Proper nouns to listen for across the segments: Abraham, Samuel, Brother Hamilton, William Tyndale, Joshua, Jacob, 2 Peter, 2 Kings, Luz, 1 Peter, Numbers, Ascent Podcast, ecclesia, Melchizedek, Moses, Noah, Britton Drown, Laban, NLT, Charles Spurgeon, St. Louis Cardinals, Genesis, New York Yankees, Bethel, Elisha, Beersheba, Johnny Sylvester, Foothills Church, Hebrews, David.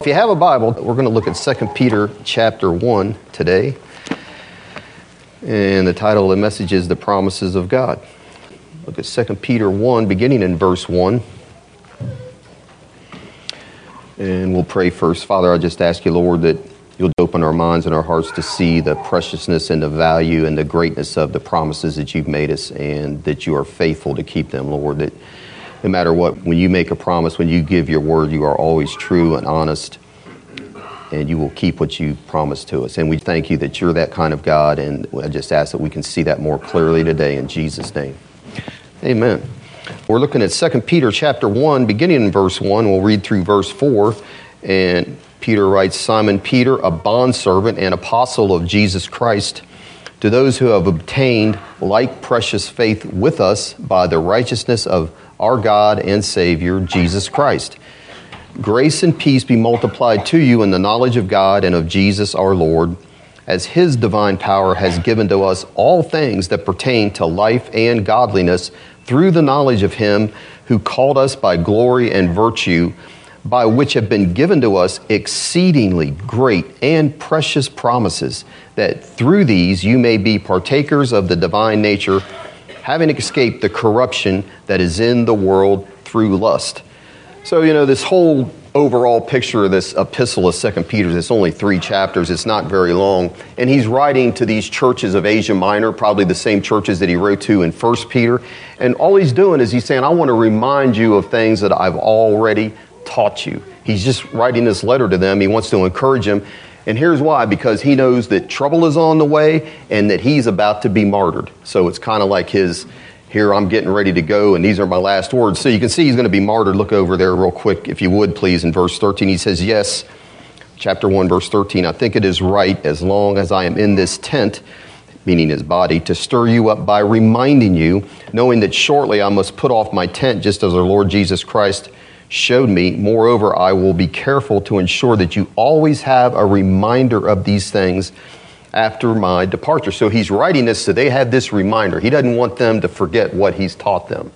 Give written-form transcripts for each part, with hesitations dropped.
If you have a Bible, we're going to look at 2 Peter chapter 1 today. And the title of the message is The Promises of God. Look at 2 Peter 1, beginning in verse 1. And we'll pray first. Father, I just ask you, Lord, that you'll open our minds and our hearts to see the preciousness and the value and the greatness of the promises that you've made us, and that you are faithful to keep them, Lord, that no matter what, when you make a promise, when you give your word, you are always true and honest, and you will keep what you promised to us. And we thank you that you're that kind of God, and I just ask that we can see that more clearly today in Jesus' name. Amen. We're looking at 2 Peter chapter 1, beginning in verse 1. We'll read through verse 4, and Peter writes, Simon Peter, a bondservant and apostle of Jesus Christ, to those who have obtained like precious faith with us by the righteousness of our God and Savior, Jesus Christ. Grace and peace be multiplied to you in the knowledge of God and of Jesus our Lord, as His divine power has given to us all things that pertain to life and godliness through the knowledge of Him who called us by glory and virtue, by which have been given to us exceedingly great and precious promises, that through these you may be partakers of the divine nature, having escaped the corruption that is in the world through lust. So, you know, this whole overall picture of this epistle of 2 Peter, it's only 3 chapters, it's not very long, and he's writing to these churches of Asia Minor, probably the same churches that he wrote to in 1 Peter, and all he's doing is he's saying, I want to remind you of things that I've already taught you. He's just writing this letter to them. He wants to encourage them. And here's why, because he knows that trouble is on the way and that he's about to be martyred. So it's kind of like his, here I'm getting ready to go and these are my last words. So you can see he's going to be martyred. Look over there real quick, if you would, please, in verse 13. He says, yes, chapter 1, verse 13, I think it is right, as long as I am in this tent, meaning his body, to stir you up by reminding you, knowing that shortly I must put off my tent, just as our Lord Jesus Christ showed me. Moreover, I will be careful to ensure that you always have a reminder of these things after my departure. So he's writing this so they have this reminder. He doesn't want them to forget what he's taught them.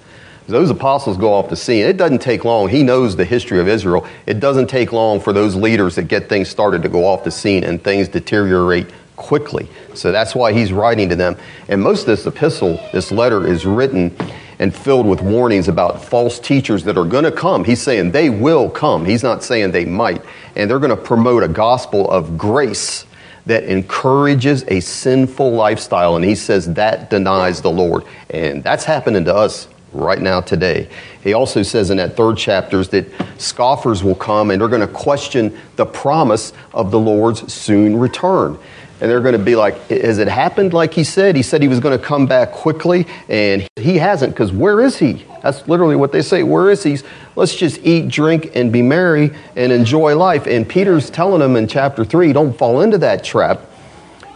Those apostles go off to sea, and it doesn't take long. He knows the history of Israel. It doesn't take long for those leaders that get things started to go off the scene, and things deteriorate quickly. So that's why he's writing to them. And most of this epistle, this letter, is written and filled with warnings about false teachers that are going to come. He's saying they will come. He's not saying they might. And they're going to promote a gospel of grace that encourages a sinful lifestyle. And he says that denies the Lord. And that's happening to us right now today. He also says in that 3rd chapter that scoffers will come and they're going to question the promise of the Lord's soon return. And they're going to be like, has it happened like he said? He said he was going to come back quickly, and he hasn't, because where is he? That's literally what they say. Where is he? Let's just eat, drink, and be merry and enjoy life. And Peter's telling them in chapter 3, don't fall into that trap,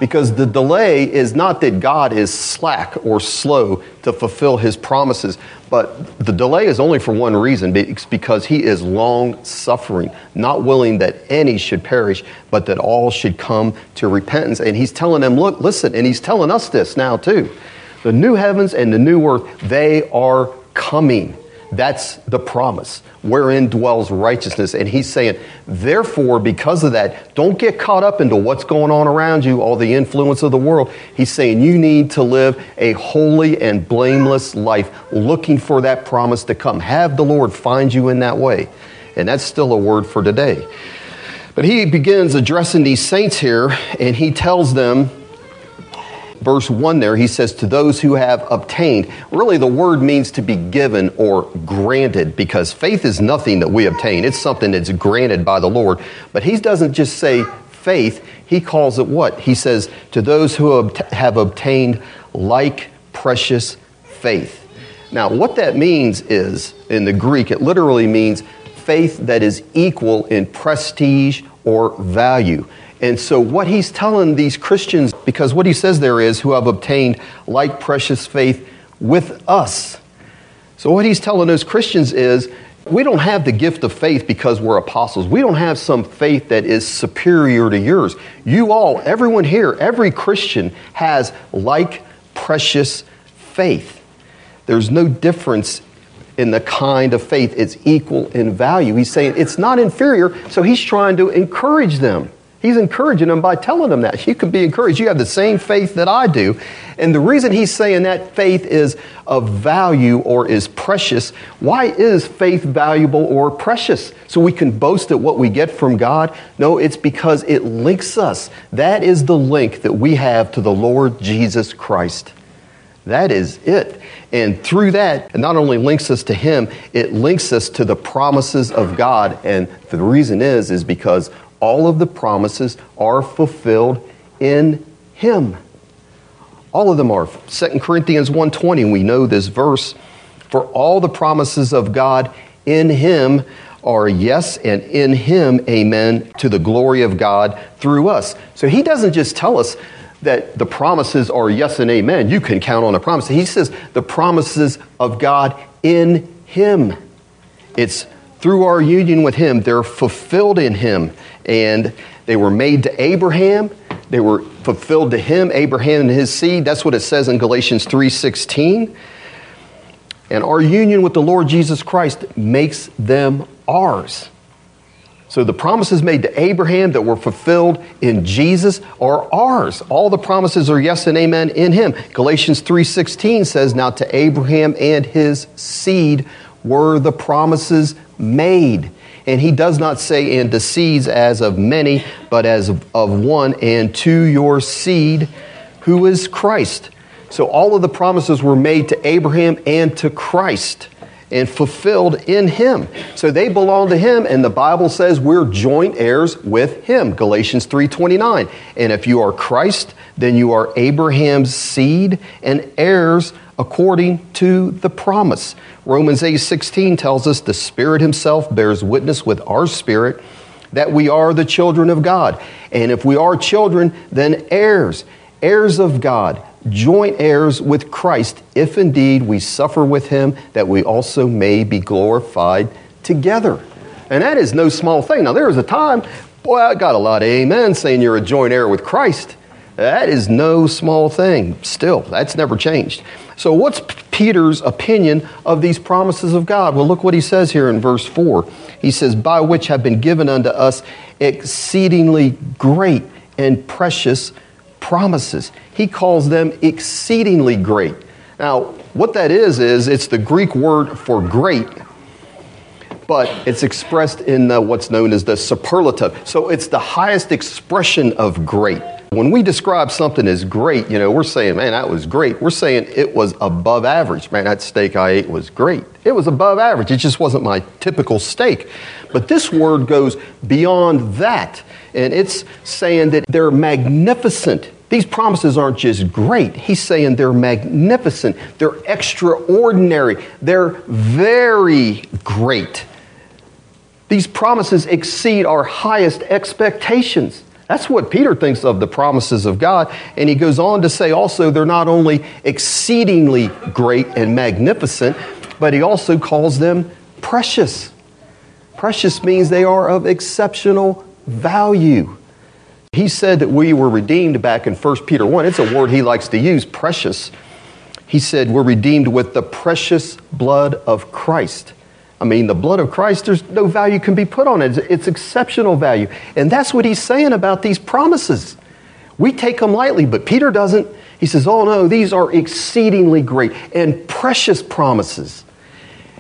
because the delay is not that God is slack or slow to fulfill his promises, but the delay is only for one reason. It's because he is long-suffering, not willing that any should perish, but that all should come to repentance. And he's telling them, look, listen, and he's telling us this now too. The new heavens and the new earth, they are coming. That's the promise, wherein dwells righteousness. And he's saying, therefore, because of that, don't get caught up into what's going on around you, all the influence of the world. He's saying you need to live a holy and blameless life, looking for that promise to come. Have the Lord find you in that way. And that's still a word for today. But he begins addressing these saints here, and he tells them, verse 1 there, he says, to those who have obtained. Really, the word means to be given or granted, because faith is nothing that we obtain. It's something that's granted by the Lord. But he doesn't just say faith. He calls it what? He says, to those who have obtained like precious faith. Now, what that means is, in the Greek, it literally means faith that is equal in prestige or value. And so what he's telling these Christians, because what he says there is, who have obtained like precious faith with us. So what he's telling those Christians is, we don't have the gift of faith because we're apostles. We don't have some faith that is superior to yours. You all, everyone here, every Christian has like precious faith. There's no difference in the kind of faith. It's equal in value. He's saying it's not inferior, so he's trying to encourage them. He's encouraging them by telling them that. You can be encouraged. You have the same faith that I do. And the reason he's saying that faith is of value or is precious. Why is faith valuable or precious? So we can boast at what we get from God? No, it's because it links us. That is the link that we have to the Lord Jesus Christ. That is it. And through that, it not only links us to Him, it links us to the promises of God. And the reason is because all of the promises are fulfilled in Him. All of them are. 2 Corinthians 1:20, we know this verse. For all the promises of God in Him are yes, and in Him, amen, to the glory of God through us. So He doesn't just tell us that the promises are yes and amen. You can count on the promise. He says the promises of God in Him. It's through our union with Him, they're fulfilled in Him. And they were made to Abraham. They were fulfilled to him, Abraham and his seed. That's what it says in Galatians 3:16. And our union with the Lord Jesus Christ makes them ours. So the promises made to Abraham that were fulfilled in Jesus are ours. All the promises are yes and amen in Him. Galatians 3:16 says, now to Abraham and his seed were the promises made. And He does not say, and to seeds as of many, but as of one, and to your seed, who is Christ. So all of the promises were made to Abraham and to Christ and fulfilled in Him. So they belong to Him, and the Bible says we're joint heirs with Him, Galatians 3:29. And if you are Christ, then you are Abraham's seed and heirs according to the promise. Romans 8:16 tells us the Spirit Himself bears witness with our spirit that we are the children of God. And if we are children, then heirs, heirs of God, joint heirs with Christ, if indeed we suffer with Him, that we also may be glorified together. And that is no small thing. Now there was a time, boy, I got a lot of amen saying you're a joint heir with Christ. That is no small thing. Still, that's never changed. So what's Peter's opinion of these promises of God? Well, look what he says here in verse 4. He says, by which have been given unto us exceedingly great and precious promises. He calls them exceedingly great. Now, what that is it's the Greek word for great, but it's expressed in what's known as the superlative. So it's the highest expression of great. When we describe something as great, you know, we're saying, man, that was great. We're saying it was above average. Man, that steak I ate was great. It was above average. It just wasn't my typical steak. But this word goes beyond that. And it's saying that they're magnificent. These promises aren't just great. He's saying they're magnificent. They're extraordinary. They're very great. These promises exceed our highest expectations. That's what Peter thinks of the promises of God. And he goes on to say also they're not only exceedingly great and magnificent, but he also calls them precious. Precious means they are of exceptional value. He said that we were redeemed back in 1 Peter 1. It's a word he likes to use, precious. He said we're redeemed with the precious blood of Christ. I mean, the blood of Christ, there's no value can be put on it. It's exceptional value. And that's what he's saying about these promises. We take them lightly, but Peter doesn't. He says, oh no, these are exceedingly great and precious promises.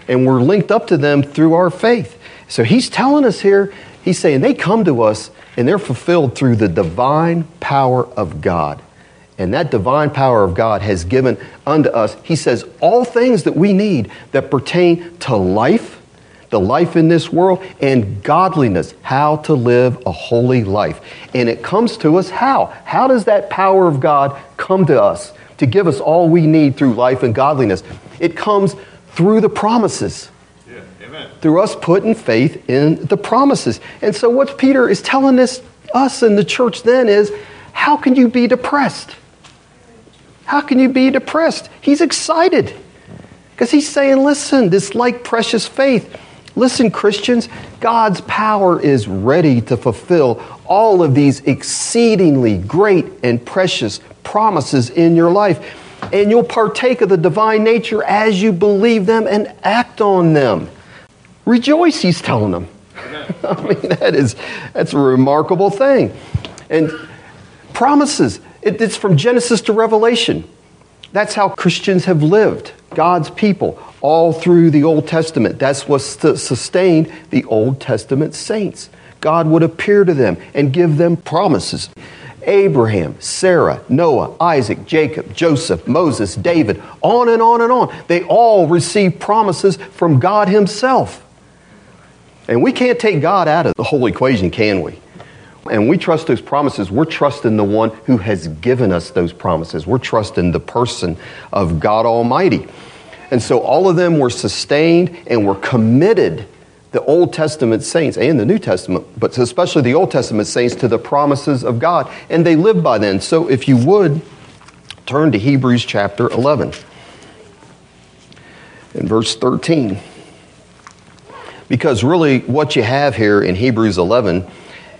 And we're linked up to them through our faith. So he's telling us here, he's saying they come to us and they're fulfilled through the divine power of God. And that divine power of God has given unto us, he says, all things that we need that pertain to life, the life in this world, and godliness, how to live a holy life. And it comes to us how? How does that power of God come to us to give us all we need through life and godliness? It comes through the promises. Yeah, amen. Through us putting faith in the promises. And so what Peter is telling us in the church then is, how can you be depressed? How can you be depressed? He's excited because he's saying, listen, this like precious faith. Listen, Christians, God's power is ready to fulfill all of these exceedingly great and precious promises in your life. and you'll partake of the divine nature as you believe them and act on them. Rejoice, he's telling them. I mean, that's a remarkable thing. And promises, it's from Genesis to Revelation. That's how Christians have lived, God's people, all through the Old Testament. That's what sustained the Old Testament saints. God would appear to them and give them promises. Abraham, Sarah, Noah, Isaac, Jacob, Joseph, Moses, David, on and on and on. They all received promises from God himself. And we can't take God out of the whole equation, can we? And we trust those promises. We're trusting the one who has given us those promises. We're trusting the person of God Almighty. And so all of them were sustained and were committed, the Old Testament saints and the New Testament, but especially the Old Testament saints, to the promises of God. And they lived by them. So if you would, turn to Hebrews chapter 11 and verse 13. Because really what you have here in Hebrews 11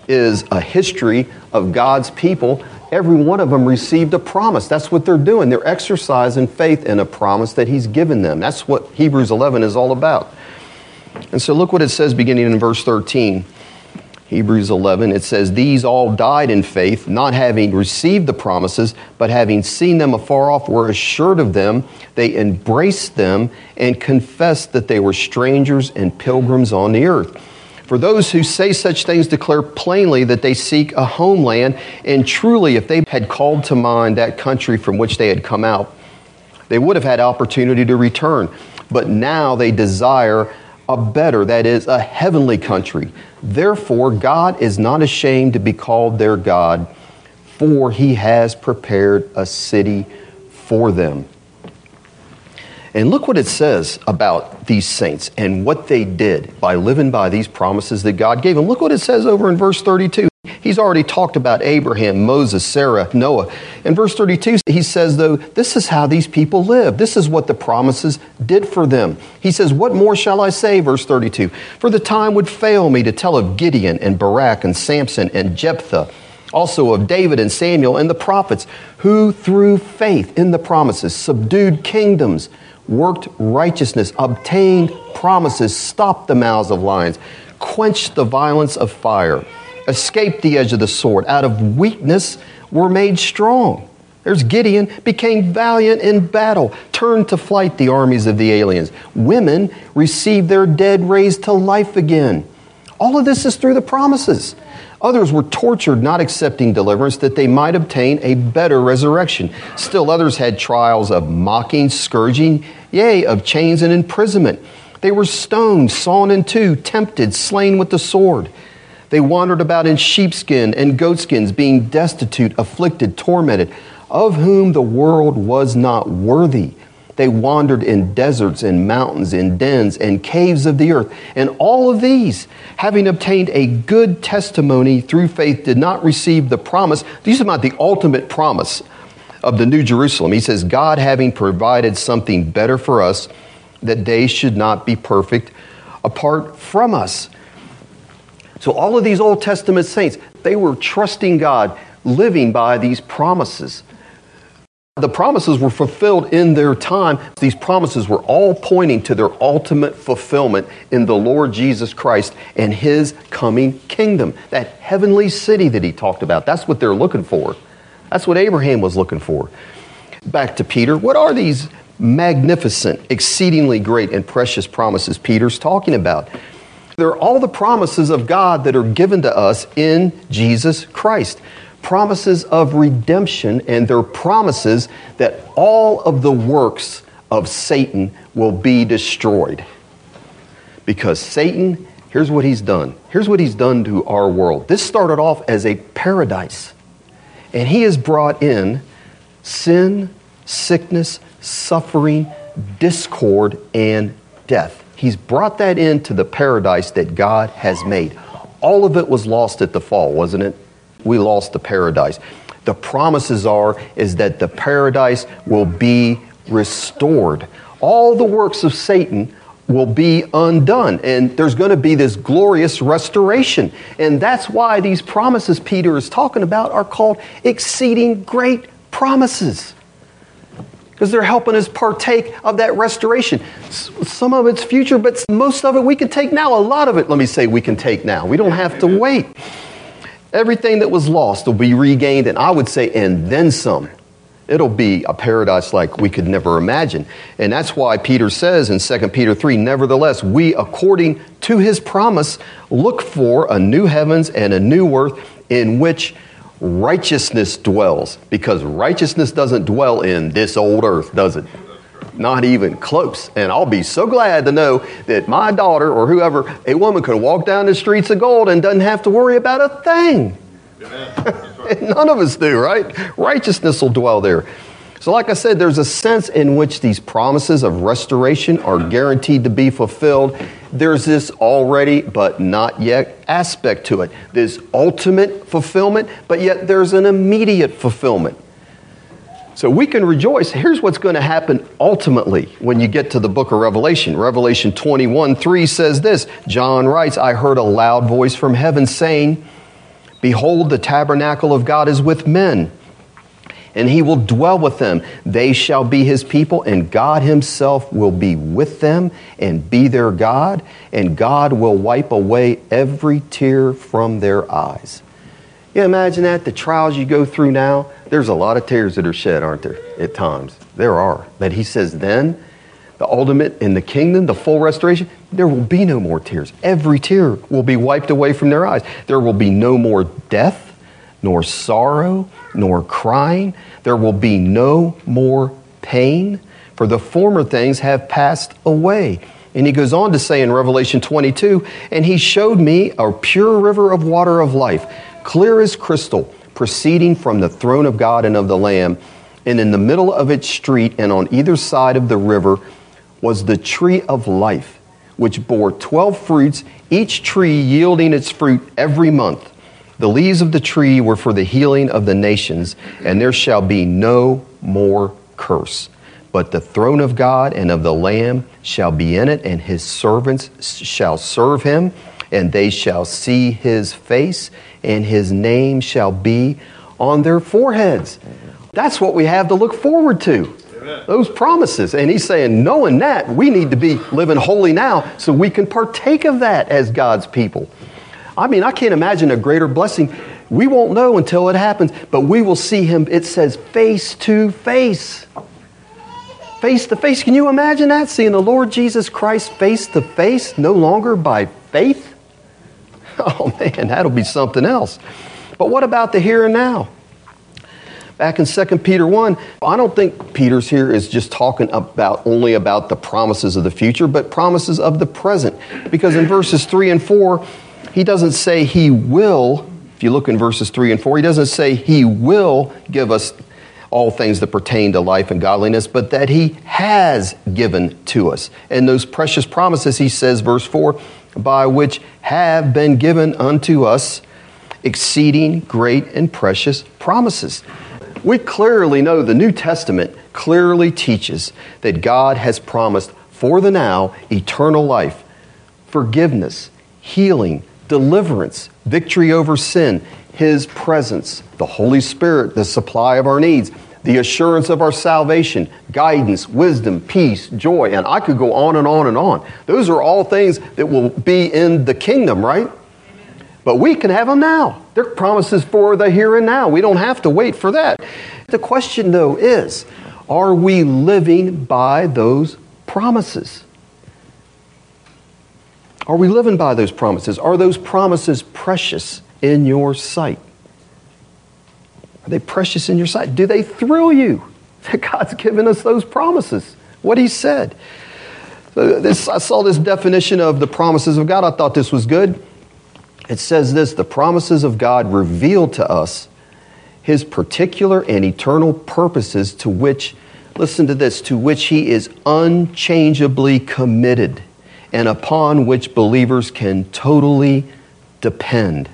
is a history of God's people. Every one of them received a promise. That's what they're doing. They're exercising faith in a promise that he's given them. That's what Hebrews 11 is all about. And so look what it says beginning in verse 13. Hebrews 11, it says, "These all died in faith, not having received the promises, but having seen them afar off, were assured of them. They embraced them and confessed that they were strangers and pilgrims on the earth. For those who say such things declare plainly that they seek a homeland, and truly if they had called to mind that country from which they had come out, they would have had opportunity to return. But now they desire a better, that is, a heavenly country. Therefore, God is not ashamed to be called their God, for he has prepared a city for them." And look what it says about these saints and what they did by living by these promises that God gave them. Look what it says over in verse 32. He's already talked about Abraham, Moses, Sarah, Noah. In verse 32, he says, though, this is how these people live. This is what the promises did for them. He says, "What more shall I say?" Verse 32, "For the time would fail me to tell of Gideon and Barak and Samson and Jephthah, also of David and Samuel and the prophets, who through faith in the promises subdued kingdoms, worked righteousness, obtained promises, stopped the mouths of lions, quenched the violence of fire, escaped the edge of the sword, out of weakness were made strong." There's Gideon, "became valiant in battle, turned to flight the armies of the aliens. Women received their dead raised to life again." All of this is through the promises. "Others were tortured, not accepting deliverance, that they might obtain a better resurrection. Still others had trials of mocking, scourging, yea, of chains and imprisonment. They were stoned, sawn in two, tempted, slain with the sword. They wandered about in sheepskin and goatskins, being destitute, afflicted, tormented, of whom the world was not worthy. They wandered in deserts and mountains, in dens and caves of the earth. And all of these, having obtained a good testimony through faith, did not receive the promise." This is about the ultimate promise of the New Jerusalem. He says, "God having provided something better for us, that they should not be perfect apart from us." So all of these Old Testament saints, they were trusting God, living by these promises. The promises were fulfilled in their time. These promises were all pointing to their ultimate fulfillment in the Lord Jesus Christ and his coming kingdom, that heavenly city that he talked about. That's what they're looking for. That's what Abraham was looking for. Back to Peter. What are these magnificent, exceedingly great and precious promises Peter's talking about? They're all the promises of God that are given to us in Jesus Christ. Promises of redemption, and they're promises that all of the works of Satan will be destroyed. Because Satan, here's what he's done. Here's what he's done to our world. This started off as a paradise, and he has brought in sin, sickness, suffering, discord, and death. He's brought that into the paradise that God has made. All of it was lost at the fall, wasn't it? We lost the paradise. The promises is that the paradise will be restored. All the works of Satan will be undone, and there's going to be this glorious restoration. And that's why these promises Peter is talking about are called exceeding great promises. because they're helping us partake of that restoration. Some of it's future, but most of it we can take now. A lot of it, let me say, we can take now. We don't have to wait. Everything that was lost will be regained, and I would say, and then some. It'll be a paradise like we could never imagine. And that's why Peter says in 2 Peter 3, nevertheless, we, according to his promise, look for a new heavens and a new earth in which righteousness dwells. Because righteousness doesn't dwell in this old earth, does it? Not even close. And I'll be so glad to know that my daughter or whoever, a woman could walk down the streets of gold and doesn't have to worry about a thing. And none of us do, right? Righteousness will dwell there. So like I said, there's a sense in which these promises of restoration are guaranteed to be fulfilled. There's this already but not yet aspect to it. This ultimate fulfillment, but yet there's an immediate fulfillment. So we can rejoice. Here's what's going to happen ultimately when you get to the book of Revelation. Revelation 21:3 says this, John writes, I heard a loud voice from heaven saying, behold, the tabernacle of God is with men, and he will dwell with them. They shall be his people, and God himself will be with them and be their God, and God will wipe away every tear from their eyes. You imagine that? The trials you go through now, there's a lot of tears that are shed, aren't there, at times? There are. But he says then, the ultimate in the kingdom, the full restoration, there will be no more tears. Every tear will be wiped away from their eyes. There will be no more death, nor sorrow, nor crying. There will be no more pain, for the former things have passed away. And he goes on to say in Revelation 22, and he showed me a pure river of water of life, clear as crystal, proceeding from the throne of God and of the Lamb. And in the middle of its street and on either side of the river was the tree of life, which bore 12 fruits, each tree yielding its fruit every month. The leaves of the tree were for the healing of the nations, and there shall be no more curse. But the throne of God and of the Lamb shall be in it, and his servants shall serve him, and they shall see his face, and his name shall be on their foreheads. That's what we have to look forward to. Those promises. And he's saying, knowing that, we need to be living holy now so we can partake of that as God's people. I mean, I can't imagine a greater blessing. We won't know until it happens, but we will see him, it says, face to face. Face to face. Can you imagine that? Seeing the Lord Jesus Christ face to face, no longer by faith? Oh man, that'll be something else. But what about the here and now? Back in 2 Peter 1, I don't think Peter's here is just talking about only about the promises of the future, but promises of the present. Because in verses 3 and 4, he doesn't say he will, if you look in verses 3 and 4, he doesn't say he will give us all things that pertain to life and godliness, but that he has given to us. And those precious promises, he says, verse 4, by which have been given unto us exceeding great and precious promises. We clearly know the New Testament clearly teaches that God has promised for the now eternal life, forgiveness, healing, deliverance, victory over sin, his presence, the Holy Spirit, the supply of our needs, the assurance of our salvation, guidance, wisdom, peace, joy, and I could go on and on and on. Those are all things that will be in the kingdom, right? But we can have them now. They're promises for the here and now. We don't have to wait for that. The question, though, is, are we living by those promises? Are we living by those promises? Are those promises precious in your sight? Are they precious in your sight? Do they thrill you that God's given us those promises? What he said. So I saw this definition of the promises of God. I thought this was good. It says this, the promises of God reveal to us his particular and eternal purposes to which, listen to this, to which he is unchangeably committed and upon which believers can totally depend.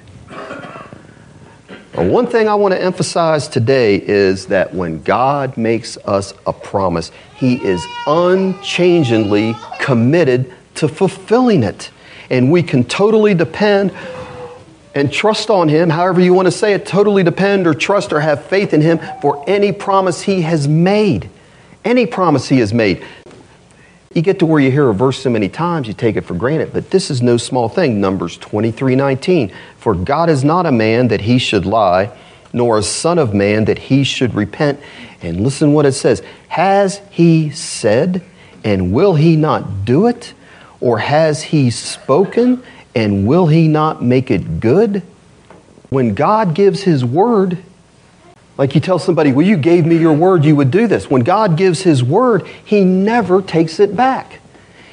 Well, one thing I want to emphasize today is that when God makes us a promise, he is unchangingly committed to fulfilling it. And we can totally depend and trust on him, however you want to say it, totally depend or trust or have faith in him for any promise he has made. Any promise he has made. You get to where you hear a verse so many times, you take it for granted, but this is no small thing. Numbers 23:19, for God is not a man that he should lie, nor a son of man that he should repent. And listen what it says, has he said, and will he not do it? Or has he spoken, and will he not make it good? When God gives his word, like you tell somebody, well, you gave me your word, you would do this. When God gives his word, he never takes it back.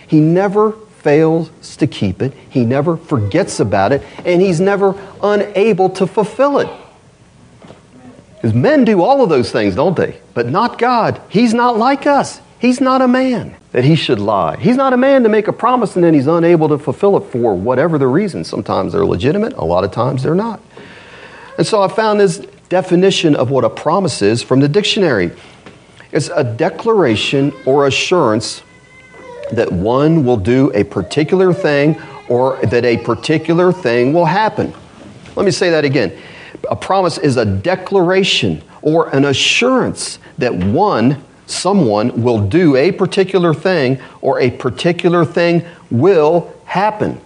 He never fails to keep it. He never forgets about it. And he's never unable to fulfill it. Because men do all of those things, don't they? But not God. He's not like us. He's not a man that he should lie. He's not a man to make a promise and then he's unable to fulfill it for whatever the reason. Sometimes they're legitimate. A lot of times they're not. And so I found this definition of what a promise is from the dictionary. It's a declaration or assurance that one will do a particular thing or that a particular thing will happen. Let me say that again. A promise is a declaration or an assurance that someone will do a particular thing or a particular thing will happen.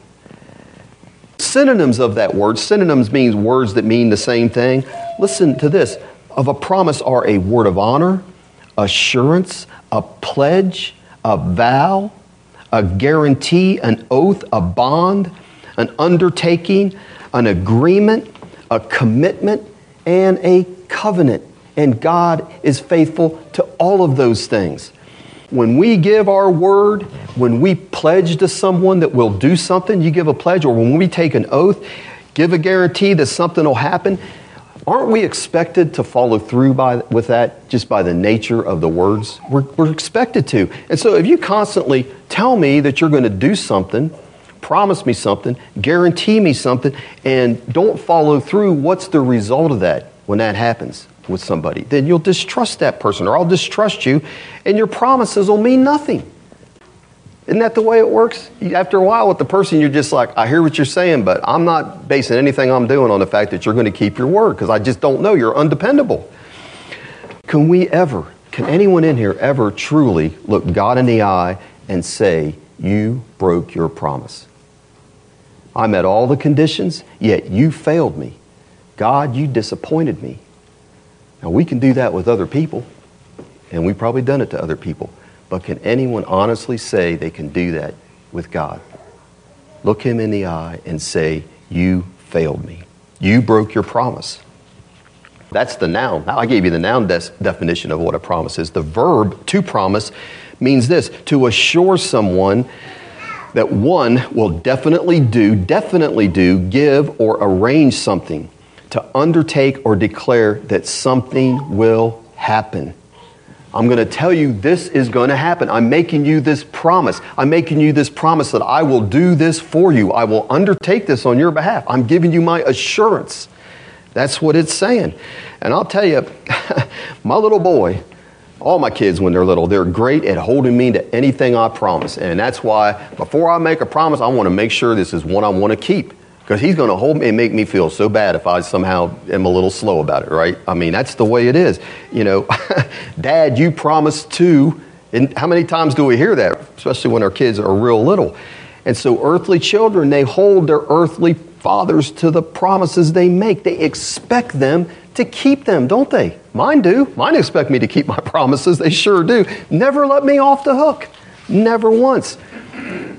Synonyms of that word, synonyms means words that mean the same thing. Listen to this. Of a promise are a word of honor, assurance, a pledge, a vow, a guarantee, an oath, a bond, an undertaking, an agreement, a commitment, and a covenant. And God is faithful to all of those things. When we give our word, when we pledge to someone that we'll do something, you give a pledge, or when we take an oath, give a guarantee that something will happen, aren't we expected to follow through with that just by the nature of the words? We're expected to. And so if you constantly tell me that you're going to do something, promise me something, guarantee me something, and don't follow through, what's the result of that when that happens with somebody? Then you'll distrust that person, or I'll distrust you, and your promises will mean nothing. Isn't that the way it works? After a while with the person, you're just like, I hear what you're saying, but I'm not basing anything I'm doing on the fact that you're going to keep your word, because I just don't know. You're undependable. Can anyone in here ever truly look God in the eye and say, you broke your promise? I met all the conditions, yet you failed me. God, you disappointed me. Now, we can do that with other people, and we've probably done it to other people. But can anyone honestly say they can do that with God? Look him in the eye and say, you failed me. You broke your promise. That's the noun. I gave you the noun definition of what a promise is. The verb to promise means this, to assure someone that one will definitely do, give, or arrange something, to undertake or declare that something will happen. I'm going to tell you this is going to happen. I'm making you this promise. I'm making you this promise that I will do this for you. I will undertake this on your behalf. I'm giving you my assurance. That's what it's saying. And I'll tell you, my little boy, all my kids when they're little, they're great at holding me to anything I promise. And that's why before I make a promise, I want to make sure this is one I want to keep. Because he's going to hold me and make me feel so bad if I somehow am a little slow about it, right? I mean, that's the way it is. You know, Dad, you promised to. And how many times do we hear that, especially when our kids are real little? And so earthly children, they hold their earthly fathers to the promises they make. They expect them to keep them, don't they? Mine do. Mine expect me to keep my promises. They sure do. Never let me off the hook. Never once.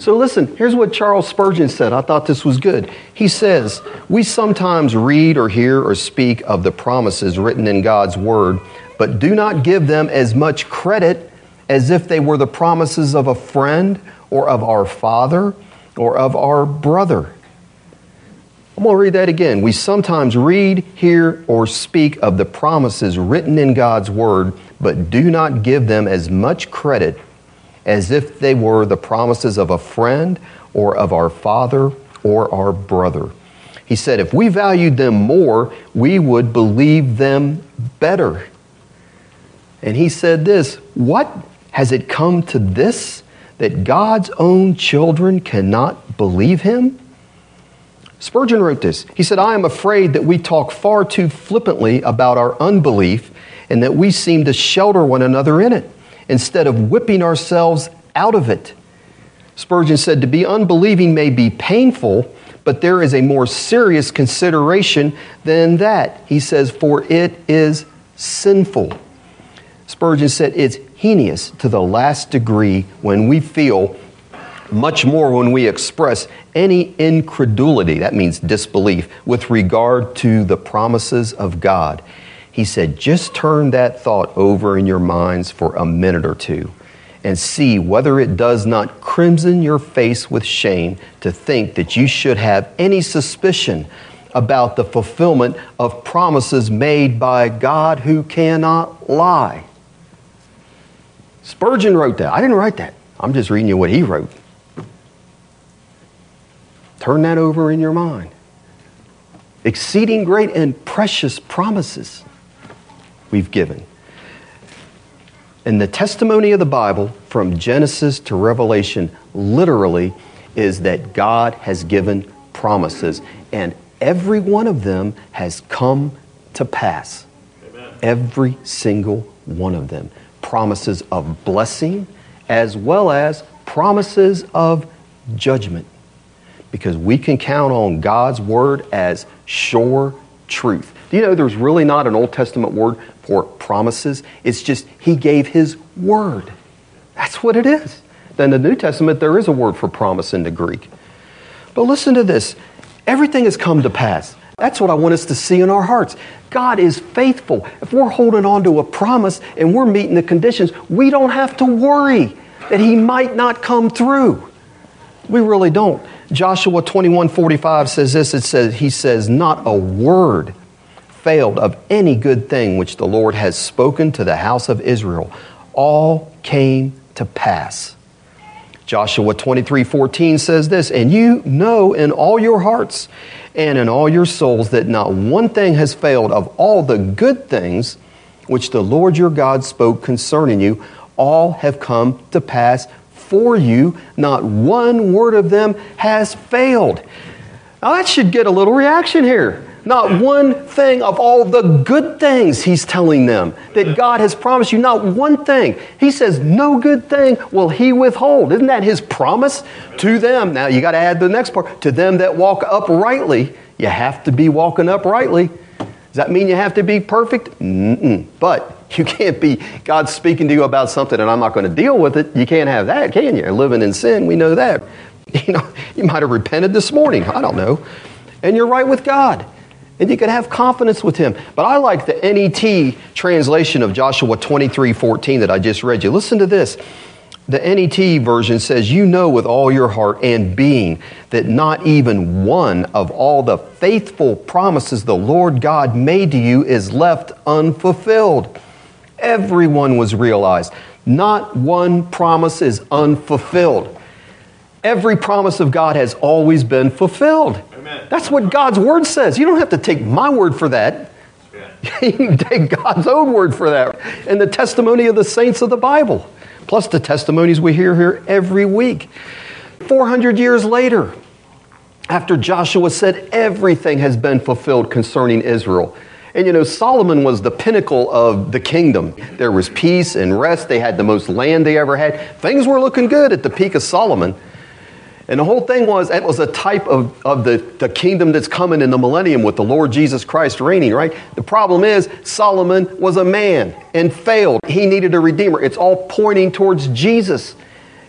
So listen, here's what Charles Spurgeon said. I thought this was good. He says, we sometimes read or hear or speak of the promises written in God's word, but do not give them as much credit as if they were the promises of a friend or of our father or of our brother. I'm going to read that again. We sometimes read, hear, or speak of the promises written in God's word, but do not give them as much credit as if they were the promises of a friend or of our father or our brother. He said, if we valued them more, we would believe them better. And he said this, what? Has it come to this, that God's own children cannot believe him? Spurgeon wrote this. He said, I am afraid that we talk far too flippantly about our unbelief and that we seem to shelter one another in it. instead of whipping ourselves out of it. Spurgeon said, to be unbelieving may be painful, but there is a more serious consideration than that. He says, for it is sinful. Spurgeon said, it's heinous to the last degree when we feel, much more when we express any incredulity, that means disbelief, with regard to the promises of God. He said, just turn that thought over in your minds for a minute or two and see whether it does not crimson your face with shame to think that you should have any suspicion about the fulfillment of promises made by God who cannot lie. Spurgeon wrote that. I didn't write that. I'm just reading you what he wrote. Turn that over in your mind. Exceeding great and precious promises we've given. And the testimony of the Bible from Genesis to Revelation literally is that God has given promises and every one of them has come to pass. Amen. Every single one of them. Promises of blessing as well as promises of judgment. Because we can count on God's word as sure truth. Do you know there's really not an Old Testament word for promises? It's just He gave His word. That's what it is. Then the New Testament, there is a word for promise in the Greek. But listen to this. Everything has come to pass. That's what I want us to see in our hearts. God is faithful. If we're holding on to a promise and we're meeting the conditions, we don't have to worry that He might not come through. We really don't. Joshua 21:45 says this, he says, not a word failed of any good thing which the Lord has spoken to the house of Israel. All came to pass. Joshua 23:14 says this, and you know in all your hearts and in all your souls that not one thing has failed of all the good things which the Lord your God spoke concerning you. All have come to pass for you, not one word of them has failed. Now that should get a little reaction here. Not one thing of all the good things He's telling them that God has promised you, not one thing. He says no good thing will He withhold. Isn't that His promise to them? Now you got to add the next part, to them that walk uprightly. You have to be walking uprightly. Does that mean you have to be perfect? Mm-mm. But you can't be God speaking to you about something and I'm not going to deal with it. You can't have that, can you? Living in sin, we know that. You know, you might have repented this morning. I don't know. And you're right with God. And you can have confidence with Him. But I like the NET translation of Joshua 23:14 that I just read you. Listen to this. The NET version says, you know with all your heart and being that not even one of all the faithful promises the Lord God made to you is left unfulfilled. Everyone was realized. Not one promise is unfulfilled. Every promise of God has always been fulfilled. Amen. That's what God's word says. You don't have to take my word for that. Yeah. You can take God's own word for that. And the testimony of the saints of the Bible. Plus the testimonies we hear here every week. 400 years later, after Joshua said everything has been fulfilled concerning Israel. And you know, Solomon was the pinnacle of the kingdom. There was peace and rest. They had the most land they ever had. Things were looking good at the peak of Solomon. And the whole thing was, it was a type of the kingdom that's coming in the millennium with the Lord Jesus Christ reigning, right? The problem is Solomon was a man and failed. He needed a redeemer. It's all pointing towards Jesus.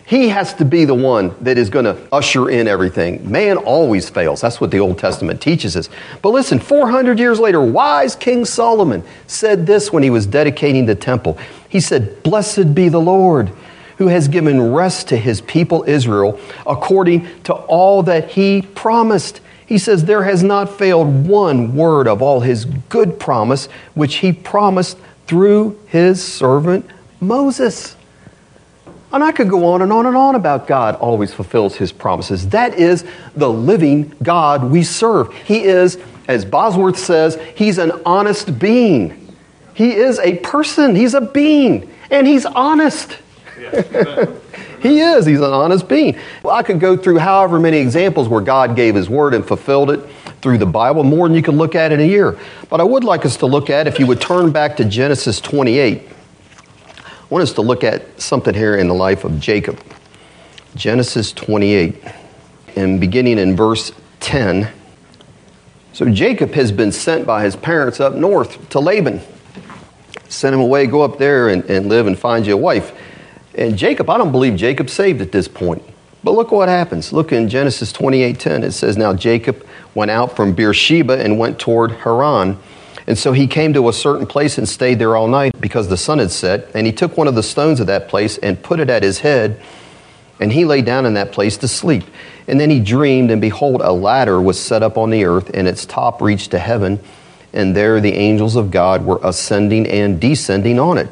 He has to be the one that is going to usher in everything. Man always fails. That's what the Old Testament teaches us. But listen, 400 years later, wise King Solomon said this when he was dedicating the temple. He said, blessed be the Lord who has given rest to His people Israel according to all that He promised. He says, there has not failed one word of all His good promise, which He promised through His servant Moses. And I could go on and on and on about God always fulfills His promises. That is the living God we serve. He is, as Bosworth says, He's an honest being. He is a person. He's a being. And He's honest. He is. He's an honest being. Well, I could go through however many examples where God gave His word and fulfilled it through the Bible, more than you can look at in a year. But I would like us to look at, if you would turn back to Genesis 28, I want us to look at something here in the life of Jacob. Genesis 28, and beginning in verse 10. So Jacob has been sent by his parents up north to Laban. Send him away, go up there and live and find you a wife. And Jacob, I don't believe Jacob's saved at this point. But look what happens. Look in Genesis 28:10. It says, now Jacob went out from Beersheba and went toward Haran. And so he came to a certain place and stayed there all night because the sun had set. And he took one of the stones of that place and put it at his head. And he lay down in that place to sleep. And then he dreamed, and behold, a ladder was set up on the earth, and its top reached to heaven. And there the angels of God were ascending and descending on it.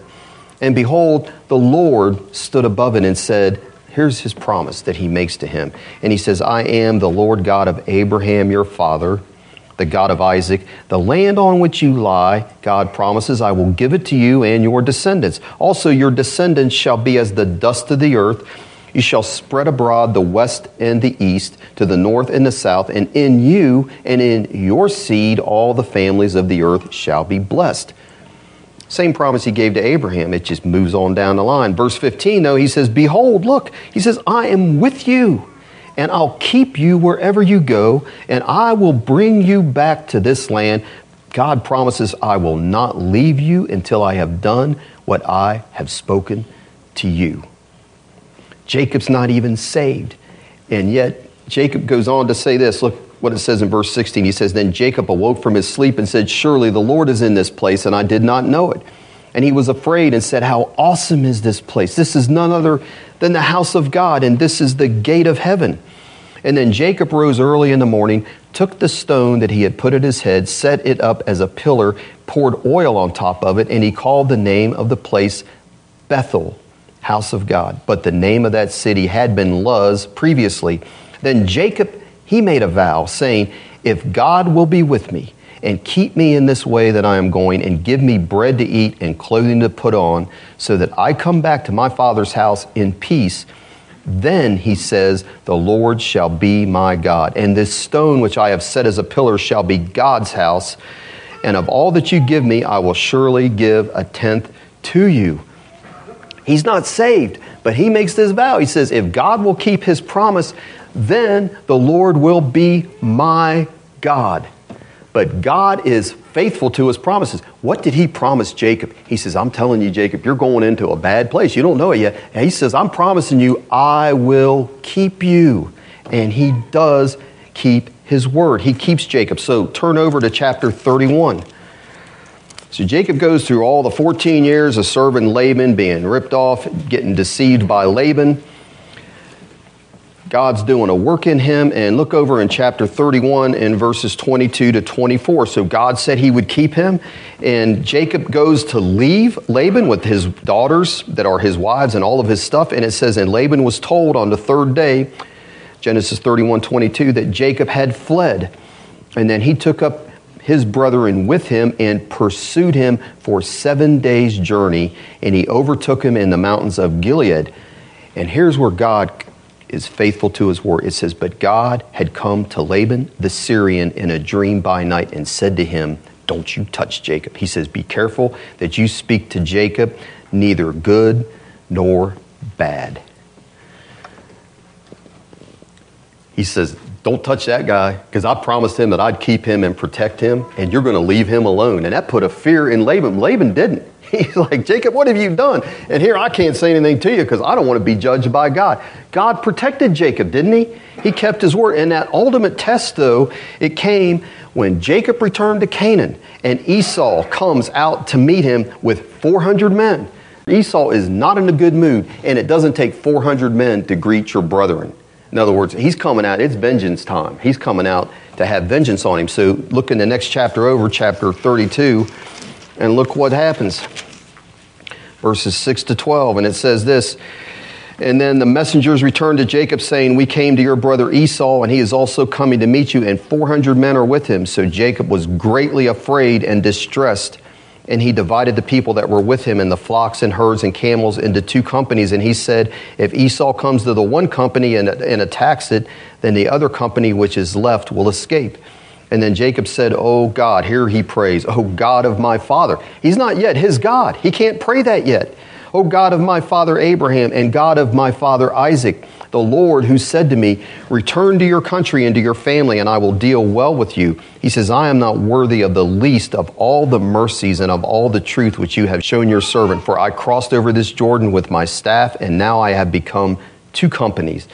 And behold, the Lord stood above it and said, here's his promise that he makes to him. And he says, I am the Lord God of Abraham, your father, the God of Isaac. The land on which you lie, God promises, I will give it to you and your descendants. Also your descendants shall be as the dust of the earth. You shall spread abroad the west and the east, to the north and the south, and in you and in your seed all the families of the earth shall be blessed. Same promise he gave to Abraham. It just moves on down the line. Verse 15, though, he says, behold, look, he says, I am with you, and I'll keep you wherever you go, and I will bring you back to this land. God promises, I will not leave you until I have done what I have spoken to you. Jacob's not even saved. And yet, Jacob goes on to say this. Look what it says in verse 16. He says, then Jacob awoke from his sleep and said, surely the Lord is in this place, and I did not know it. And he was afraid and said, how awesome is this place? This is none other than the house of God, and this is the gate of heaven. And then Jacob rose early in the morning, took the stone that he had put at his head, set it up as a pillar, poured oil on top of it, and he called the name of the place Bethel, house of God. But the name of that city had been Luz previously. Then Jacob, he made a vow saying, if God will be with me and keep me in this way that I am going and give me bread to eat and clothing to put on so that I come back to my father's house in peace, then he says, the Lord shall be my God. And this stone which I have set as a pillar shall be God's house. And of all that you give me, I will surely give a tenth to you. He's not saved, but he makes this vow. He says, if God will keep his promise, then the Lord will be my God. But God is faithful to his promises. What did he promise Jacob? He says, I'm telling you, Jacob, you're going into a bad place. You don't know it yet. And he says, I'm promising you, I will keep you. And he does keep his word. He keeps Jacob. So turn over to chapter 31. So Jacob goes through all the 14 years of serving Laban, being ripped off, getting deceived by Laban. God's doing a work in him. And look over in chapter 31 and verses 22 to 24. So God said he would keep him. And Jacob goes to leave Laban with his daughters that are his wives and all of his stuff. And it says, and Laban was told on the third day, Genesis 31:22, that Jacob had fled. And then he took up his brethren with him and pursued him for 7 days' journey, and he overtook him in the mountains of Gilead. And here's where God is faithful to his word. It says, but God had come to Laban the Syrian in a dream by night and said to him, don't you touch Jacob. He says, be careful that you speak to Jacob neither good nor bad. He says, don't touch that guy, because I promised him that I'd keep him and protect him, and you're going to leave him alone. And that put a fear in Laban. Laban didn't. He's like, Jacob, what have you done? And here I can't say anything to you because I don't want to be judged by God. God protected Jacob, didn't he? He kept his word. And that ultimate test, though, it came when Jacob returned to Canaan, and Esau comes out to meet him with 400 men. Esau is not in a good mood, and it doesn't take 400 men to greet your brethren. In other words, he's coming out. It's vengeance time. He's coming out to have vengeance on him. So look in the next chapter over, chapter 32, and look what happens. Verses 6 to 12, and it says this, and then the messengers returned to Jacob, saying, we came to your brother Esau, and he is also coming to meet you, and 400 men are with him. So Jacob was greatly afraid and distressed, and he divided the people that were with him and the flocks and herds and camels into two companies. And he said, if Esau comes to the one company and attacks it, then the other company which is left will escape. And then Jacob said, oh God, here he prays, oh God of my father. He's not yet his God. He can't pray that yet. O God of my father Abraham and God of my father Isaac, the Lord who said to me, return to your country and to your family, and I will deal well with you. He says, I am not worthy of the least of all the mercies and of all the truth which you have shown your servant. For I crossed over this Jordan with my staff, and now I have become two companies.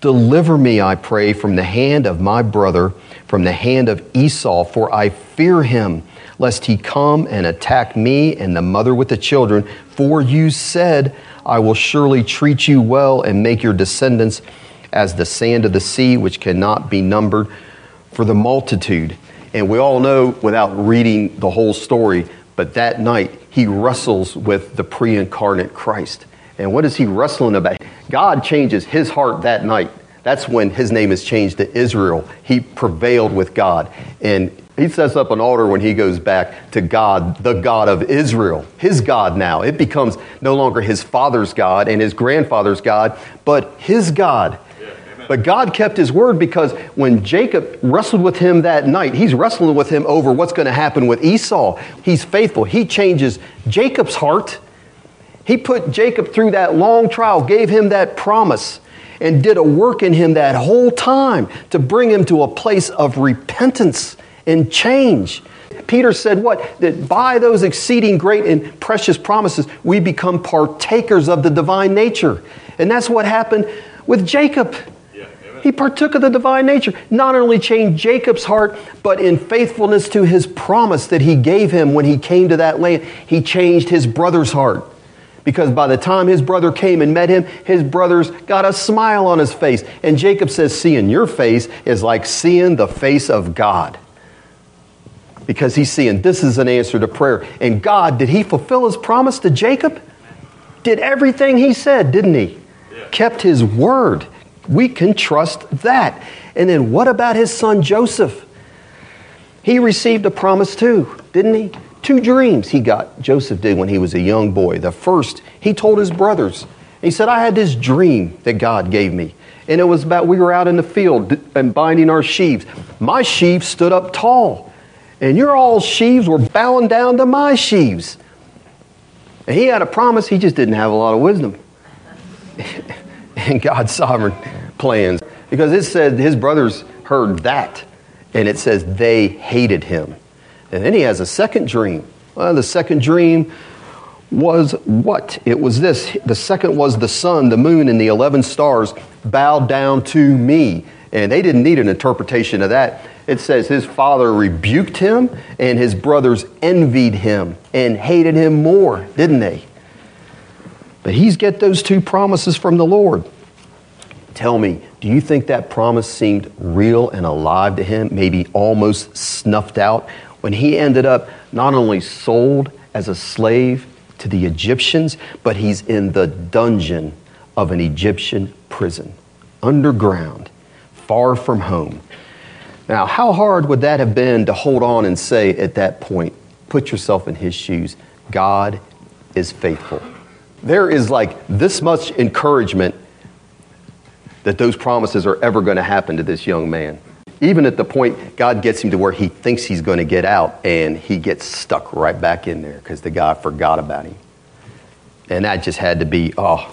Deliver me, I pray, from the hand of my brother, from the hand of Esau, for I fear him, lest he come and attack me and the mother with the children. For you said, I will surely treat you well and make your descendants as the sand of the sea, which cannot be numbered for the multitude. And we all know, without reading the whole story, but that night he wrestles with the pre-incarnate Christ. And what is he wrestling about? God changes his heart that night. That's when his name is changed to Israel. He prevailed with God. And he sets up an altar when he goes back to God, the God of Israel, his God now. It becomes no longer his father's God and his grandfather's God, but his God. Yeah, but God kept his word, because when Jacob wrestled with him that night, he's wrestling with him over what's going to happen with Esau. He's faithful. He changes Jacob's heart. He put Jacob through that long trial, gave him that promise, and did a work in him that whole time to bring him to a place of repentance and change. Peter said what? That by those exceeding great and precious promises, we become partakers of the divine nature. And that's what happened with Jacob. Yeah, he partook of the divine nature. Not only changed Jacob's heart, but in faithfulness to his promise that he gave him when he came to that land, he changed his brother's heart. Because by the time his brother came and met him, his brother's got a smile on his face. And Jacob says, seeing your face is like seeing the face of God. Because he's seeing this is an answer to prayer. And God, did he fulfill his promise to Jacob? Did everything he said, didn't he? Yeah. Kept his word. We can trust that. And then what about his son Joseph? He received a promise too, didn't he? Two dreams he got, Joseph did, when he was a young boy. The first, he told his brothers. He said, I had this dream that God gave me. And it was about, we were out in the field and binding our sheaves. My sheaves stood up tall. And your all sheaves were bowing down to my sheaves. And he had a promise, he just didn't have a lot of wisdom. And God's sovereign plans. Because it said his brothers heard that. And it says they hated him. And then he has a second dream. Well, the second dream was what? It was this. The second was the sun, the moon, and the 11 stars bowed down to me. And they didn't need an interpretation of that. It says his father rebuked him and his brothers envied him and hated him more, didn't they? But he's get those two promises from the Lord. Tell me, do you think that promise seemed real and alive to him? Maybe almost snuffed out? When he ended up not only sold as a slave to the Egyptians, but he's in the dungeon of an Egyptian prison, underground, far from home. Now, how hard would that have been to hold on and say at that point, put yourself in his shoes, God is faithful. There is like this much encouragement that those promises are ever going to happen to this young man. Even at the point God gets him to where he thinks he's going to get out, and he gets stuck right back in there because the guy forgot about him. And that just had to be, oh,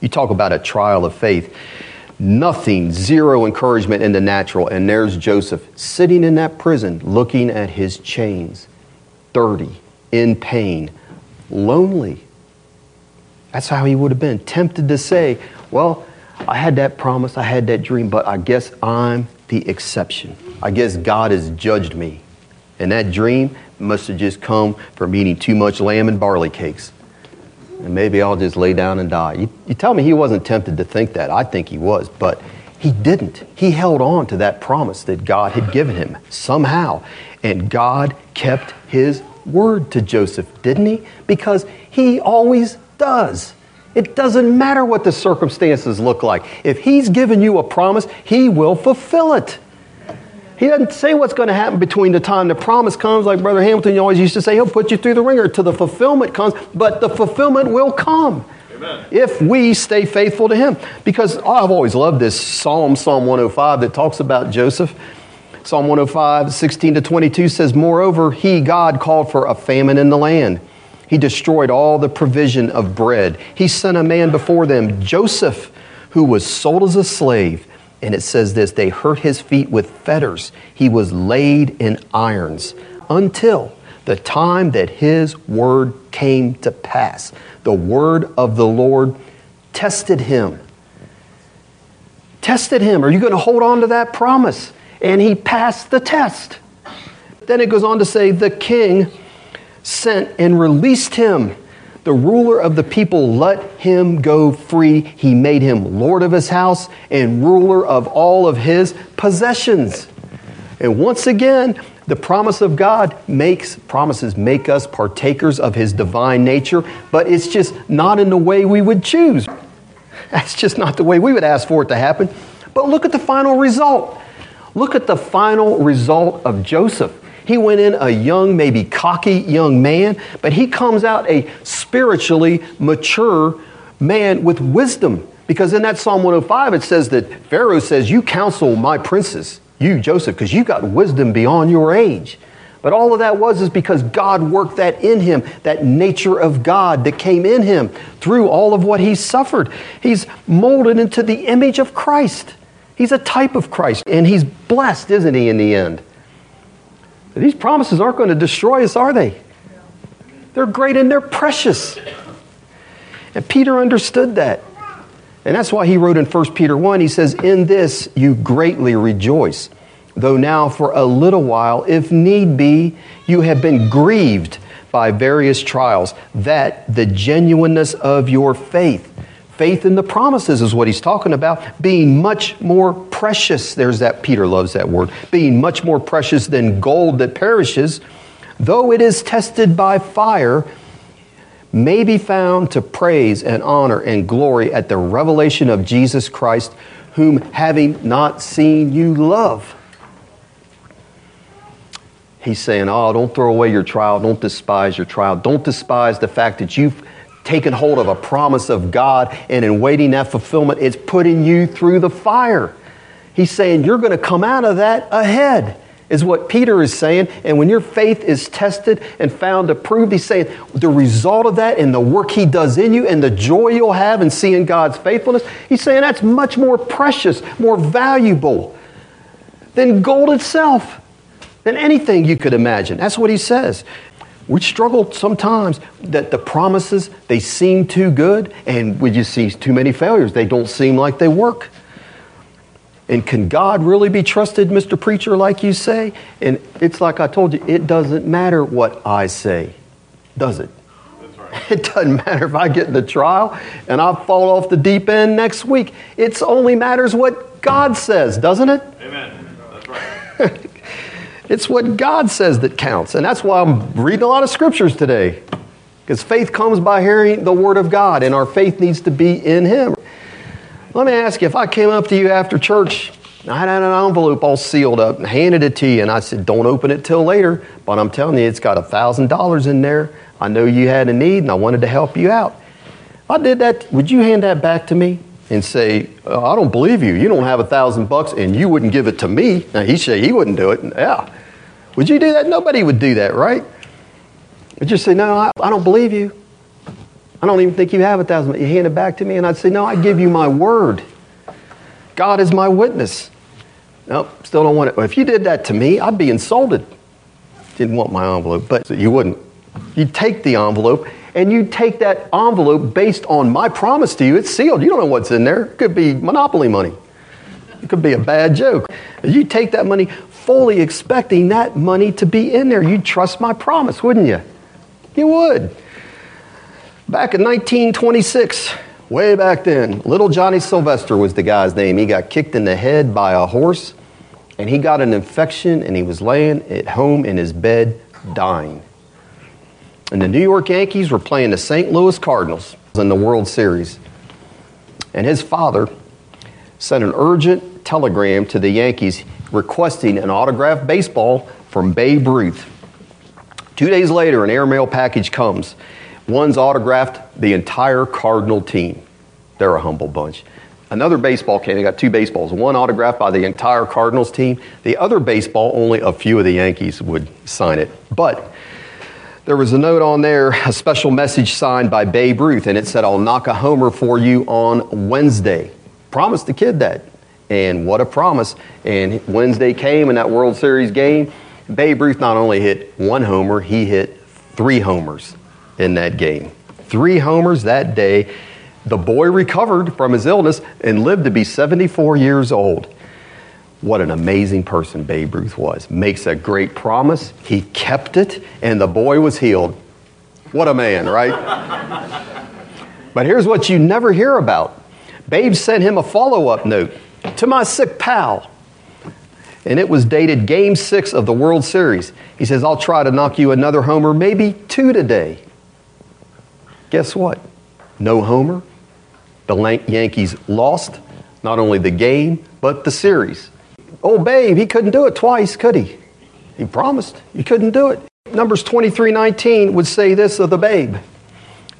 you talk about a trial of faith. Nothing, zero encouragement in the natural. And there's Joseph sitting in that prison looking at his chains, 30, in pain, lonely. That's how he would have been, tempted to say, well, I had that promise, I had that dream, but I guess I'm the exception. I guess God has judged me. And that dream must have just come from eating too much lamb and barley cakes. And maybe I'll just lay down and die. You tell me he wasn't tempted to think that. I think he was, but he didn't. He held on to that promise that God had given him somehow. And God kept his word to Joseph, didn't he? Because he always does. It doesn't matter what the circumstances look like. If he's given you a promise, he will fulfill it. He doesn't say what's going to happen between the time the promise comes, like Brother Hamilton always used to say, he'll put you through the ringer till the fulfillment comes, but the fulfillment will come. Amen. If we stay faithful to him. Because I've always loved this Psalm, Psalm 105, that talks about Joseph. Psalm 105, 16 to 22 says, moreover, he, God, called for a famine in the land. He destroyed all the provision of bread. He sent a man before them, Joseph, who was sold as a slave. And it says this, they hurt his feet with fetters. He was laid in irons until the time that his word came to pass. The word of the Lord tested him. Tested him. Are you going to hold on to that promise? And he passed the test. Then it goes on to say, the king sent and released him. The ruler of the people let him go free. He made him lord of his house and ruler of all of his possessions. And once again, the promise of God promises make us partakers of his divine nature, but it's just not in the way we would choose. That's just not the way we would ask for it to happen. But look at the final result. Look at the final result of Joseph. He went in a young, maybe cocky young man, but he comes out a spiritually mature man with wisdom. Because in that Psalm 105, it says that Pharaoh says, you counsel my princes, you, Joseph, because you got wisdom beyond your age. But all of that was is because God worked that in him, that nature of God that came in him through all of what he suffered. He's molded into the image of Christ. He's a type of Christ, and he's blessed, isn't he, in the end? These promises aren't going to destroy us, are they? They're great and they're precious. And Peter understood that. And that's why he wrote in 1 Peter 1, he says, in this you greatly rejoice, though now for a little while, if need be, you have been grieved by various trials, that the genuineness of your faith, faith in the promises is what he's talking about, being much more precious. There's that, Peter loves that word, being much more precious than gold that perishes, though it is tested by fire, may be found to praise and honor and glory at the revelation of Jesus Christ, whom having not seen you love. He's saying, oh, don't throw away your trial. Don't despise your trial. Don't despise the fact that you've taken hold of a promise of God, and in waiting that fulfillment, it's putting you through the fire. He's saying you're going to come out of that ahead, is what Peter is saying. And when your faith is tested and found approved, he's saying the result of that and the work he does in you and the joy you'll have in seeing God's faithfulness, he's saying that's much more precious, more valuable than gold itself, than anything you could imagine. That's what he says. We struggle sometimes that the promises, they seem too good, and we just see too many failures. They don't seem like they work. And can God really be trusted, Mr. Preacher, like you say? And it's like I told you, it doesn't matter what I say, does it? That's right. It doesn't matter if I get in the trial and I fall off the deep end next week. It only matters what God says, doesn't it? Amen. That's right. It's what God says that counts. And that's why I'm reading a lot of scriptures today, because faith comes by hearing the word of God, and our faith needs to be in him. Let me ask you, if I came up to you after church, I had an envelope all sealed up and handed it to you, and I said, don't open it till later, but I'm telling you, it's got $1,000 in there. I know you had a need, and I wanted to help you out. If I did that, would you hand that back to me and say, oh, I don't believe you. You don't have $1,000, and you wouldn't give it to me. Now, he said he wouldn't do it. Yeah. Would you do that? Nobody would do that, right? I'd just say, no, I don't believe you. I don't even think you have $1,000. You hand it back to me, and I'd say, no, I give you my word. God is my witness. Nope, still don't want it. Well, if you did that to me, I'd be insulted. Didn't want my envelope, but you wouldn't. You'd take the envelope, and you'd take that envelope based on my promise to you. It's sealed. You don't know what's in there. It could be Monopoly money. It could be a bad joke. You take that money fully expecting that money to be in there. You'd trust my promise, wouldn't you? You would. Back in 1926, way back then, little Johnny Sylvester was the guy's name. He got kicked in the head by a horse, and he got an infection, and he was laying at home in his bed dying. And the New York Yankees were playing the St. Louis Cardinals in the World Series. And his father sent an urgent telegram to the Yankees requesting an autographed baseball from Babe Ruth. 2 days later, an airmail package comes. One's autographed the entire Cardinal team. They're a humble bunch. Another baseball came. They got two baseballs. One autographed by the entire Cardinals team. The other baseball, only a few of the Yankees would sign it. But There was a note on there, a special message signed by Babe Ruth, and it said, "I'll knock a homer for you on Wednesday." Promised the kid that. And what a promise. And Wednesday came in that World Series game. Babe Ruth not only hit one homer, he hit three homers in that game. Three homers that day. The boy recovered from his illness and lived to be 74 years old. What an amazing person Babe Ruth was. Makes a great promise. He kept it, and the boy was healed. What a man, right? But here's what you never hear about. Babe sent him a follow-up note. "To my sick pal." And it was dated Game 6 of the World Series. He says, "I'll try to knock you another homer, maybe two today." Guess what? No homer. The Yankees lost not only the game, but the series. Oh, Babe, he couldn't do it twice, could he? He promised. He couldn't do it. Numbers 23:19 would say this of the Babe.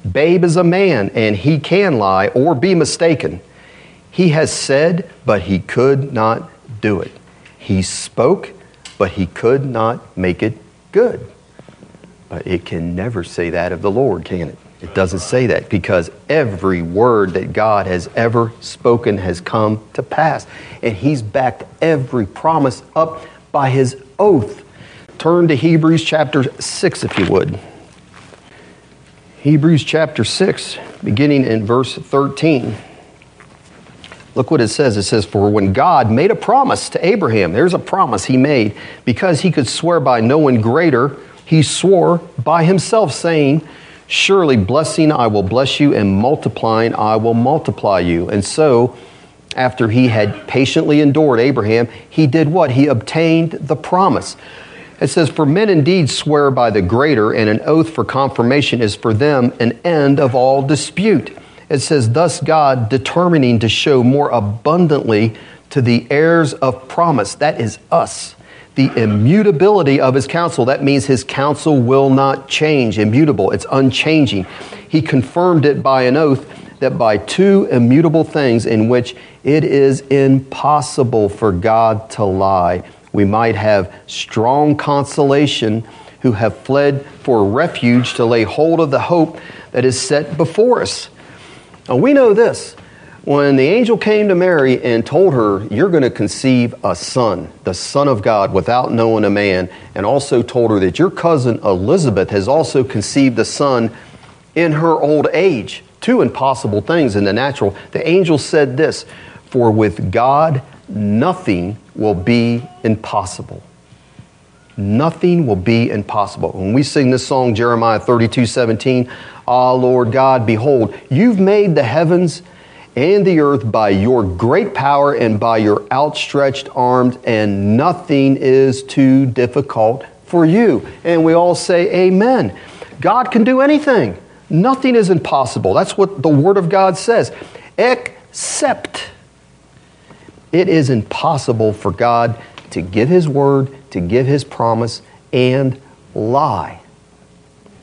"Babe is a man, and he can lie or be mistaken. He has said, but he could not do it. He spoke, but he could not make it good." But it can never say that of the Lord, can it? It doesn't say that, because every word that God has ever spoken has come to pass. And he's backed every promise up by his oath. Turn to Hebrews chapter 6, if you would. Hebrews chapter 6, beginning in verse 13. Look what it says. It says, "For when God made a promise to Abraham," there's a promise he made, "because he could swear by no one greater, he swore by himself, saying, 'Surely blessing I will bless you, and multiplying I will multiply you.' And so, after he had patiently endured Abraham, he did what? He obtained the promise." It says, "For men indeed swear by the greater, and an oath for confirmation is for them an end of all dispute." It says, "Thus God, determining to show more abundantly to the heirs of promise," that is us, "the immutability of his counsel." That means his counsel will not change, immutable, it's unchanging. "He confirmed it by an oath, that by two immutable things in which it is impossible for God to lie, we might have strong consolation who have fled for refuge to lay hold of the hope that is set before us." Now, we know this. When the angel came to Mary and told her, "You're going to conceive a son, the Son of God, without knowing a man," and also told her that your cousin Elizabeth has also conceived a son in her old age, two impossible things in the natural, the angel said this, "For with God, nothing will be impossible." Nothing will be impossible. When we sing this song, Jeremiah 32:17, "Ah, Lord God, behold, you've made the heavens and the earth by your great power and by your outstretched arms, and nothing is too difficult for you." And we all say amen. God can do anything. Nothing is impossible. That's what the Word of God says. Except it is impossible for God to give his word, to give his promise, and lie.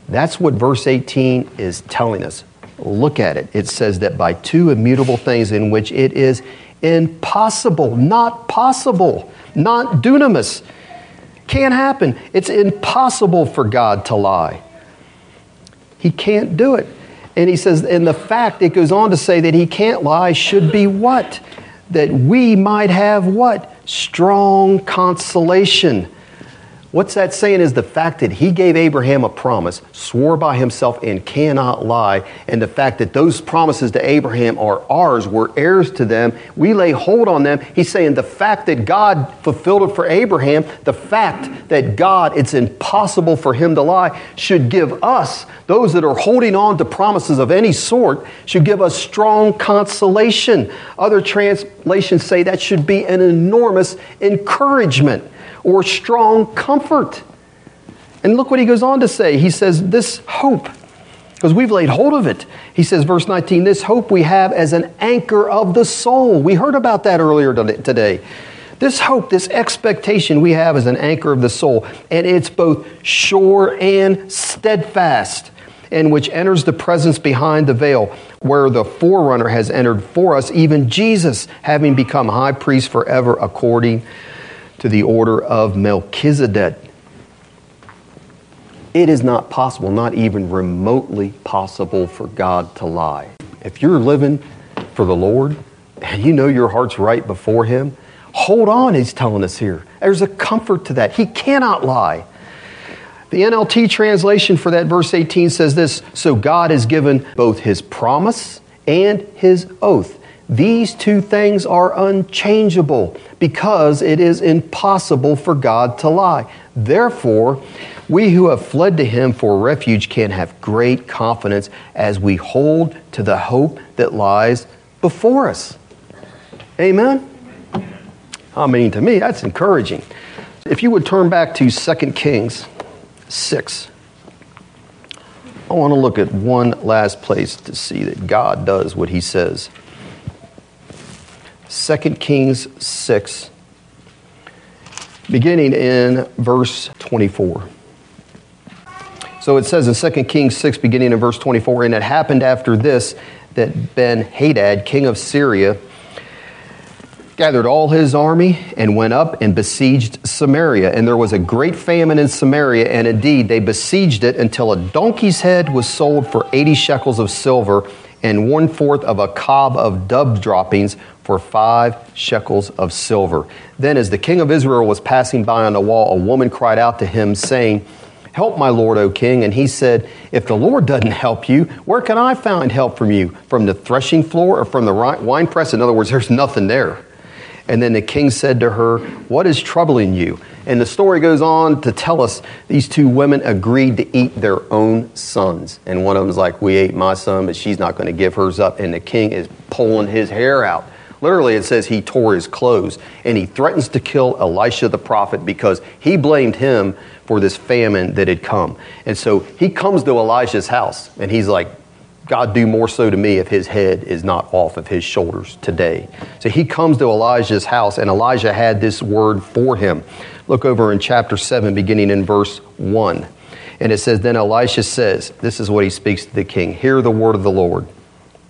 That's what verse 18 is telling us. Look at it. It says that by two immutable things in which it is impossible, not possible, not dunamis, can't happen. It's impossible for God to lie. He can't do it. And he says, and the fact, it goes on to say that he can't lie should be what? That we might have what? Strong consolation. What's that saying is the fact that he gave Abraham a promise, swore by himself, and cannot lie, and the fact that those promises to Abraham are ours, we're heirs to them, we lay hold on them. He's saying the fact that God fulfilled it for Abraham, the fact that God, it's impossible for him to lie, should give us, those that are holding on to promises of any sort, should give us strong consolation. Other translations say that should be an enormous encouragement or strong comfort. And look what he goes on to say. He says, this hope, because we've laid hold of it. He says, verse 19, "This hope we have as an anchor of the soul." We heard about that earlier today. This hope, this expectation we have as an anchor of the soul, and it's both sure and steadfast, and which enters the presence behind the veil, where the forerunner has entered for us, even Jesus, having become high priest forever according to the order of Melchizedek. It is not possible, not even remotely possible, for God to lie. If you're living for the Lord and you know your heart's right before Him, hold on, He's telling us here. There's a comfort to that. He cannot lie. The NLT translation for that verse 18 says this: so God has given both His promise and His oath. These two things are unchangeable because it is impossible for God to lie. Therefore, we who have fled to Him for refuge can have great confidence as we hold to the hope that lies before us. Amen? I mean, to me, that's encouraging. If you would turn back to 2 Kings 6. I want to look at one last place to see that God does what He says. 2 Kings 6, beginning in verse 24. So it says in 2 Kings 6, beginning in verse 24, and it happened after this that Ben-Hadad, king of Syria, gathered all his army and went up and besieged Samaria. And there was a great famine in Samaria, and indeed they besieged it until a donkey's head was sold for 80 shekels of silver and 1/4 of a cob of dove droppings for 5 shekels of silver. Then as the king of Israel was passing by on the wall, a woman cried out to him, saying, "Help, my lord, O king." And he said, "If the Lord doesn't help you, where can I find help from you? From the threshing floor or from the winepress?" In other words, there's nothing there. And then the king said to her, "What is troubling you?" And the story goes on to tell us these two women agreed to eat their own sons. And one of them's like, "We ate my son, but she's not going to give hers up." And the king is pulling his hair out. Literally, it says he tore his clothes. And he threatens to kill Elisha the prophet because he blamed him for this famine that had come. And so he comes to Elisha's house and he's like, "God, do more so to me if his head is not off of his shoulders today." So he comes to Elijah's house, and Elijah had this word for him. Look over in chapter 7, beginning in verse 1. And it says, then Elisha says, this is what he speaks to the king, "Hear the word of the Lord.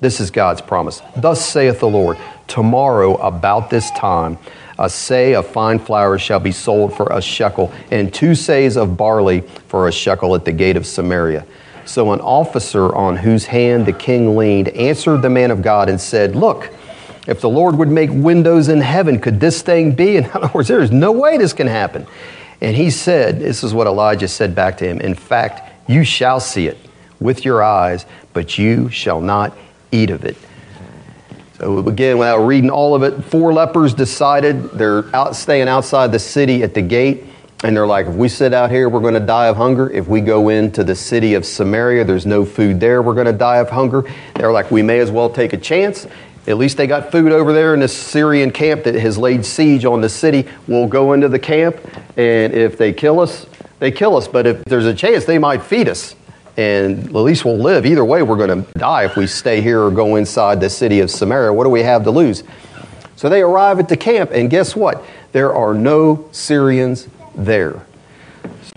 This is God's promise. Thus saith the Lord, tomorrow about this time, a say of fine flour shall be sold for a shekel, and 2 says of barley for a shekel at the gate of Samaria." So an officer on whose hand the king leaned answered the man of God and said, "Look, if the Lord would make windows in heaven, could this thing be?" In other words, there is no way this can happen. And he said, this is what Elijah said back to him, "In fact, you shall see it with your eyes, but you shall not eat of it." So again, without reading all of it, 4 lepers decided they're staying outside the city at the gate. And they're like, if we sit out here, we're going to die of hunger. If we go into the city of Samaria, there's no food there, we're going to die of hunger. They're like, we may as well take a chance. At least they got food over there in this Syrian camp that has laid siege on the city. We'll go into the camp, and if they kill us, they kill us. But if there's a chance, they might feed us. And at least we'll live. Either way, we're going to die if we stay here or go inside the city of Samaria. What do we have to lose? So they arrive at the camp, and guess what? There are no Syrians there.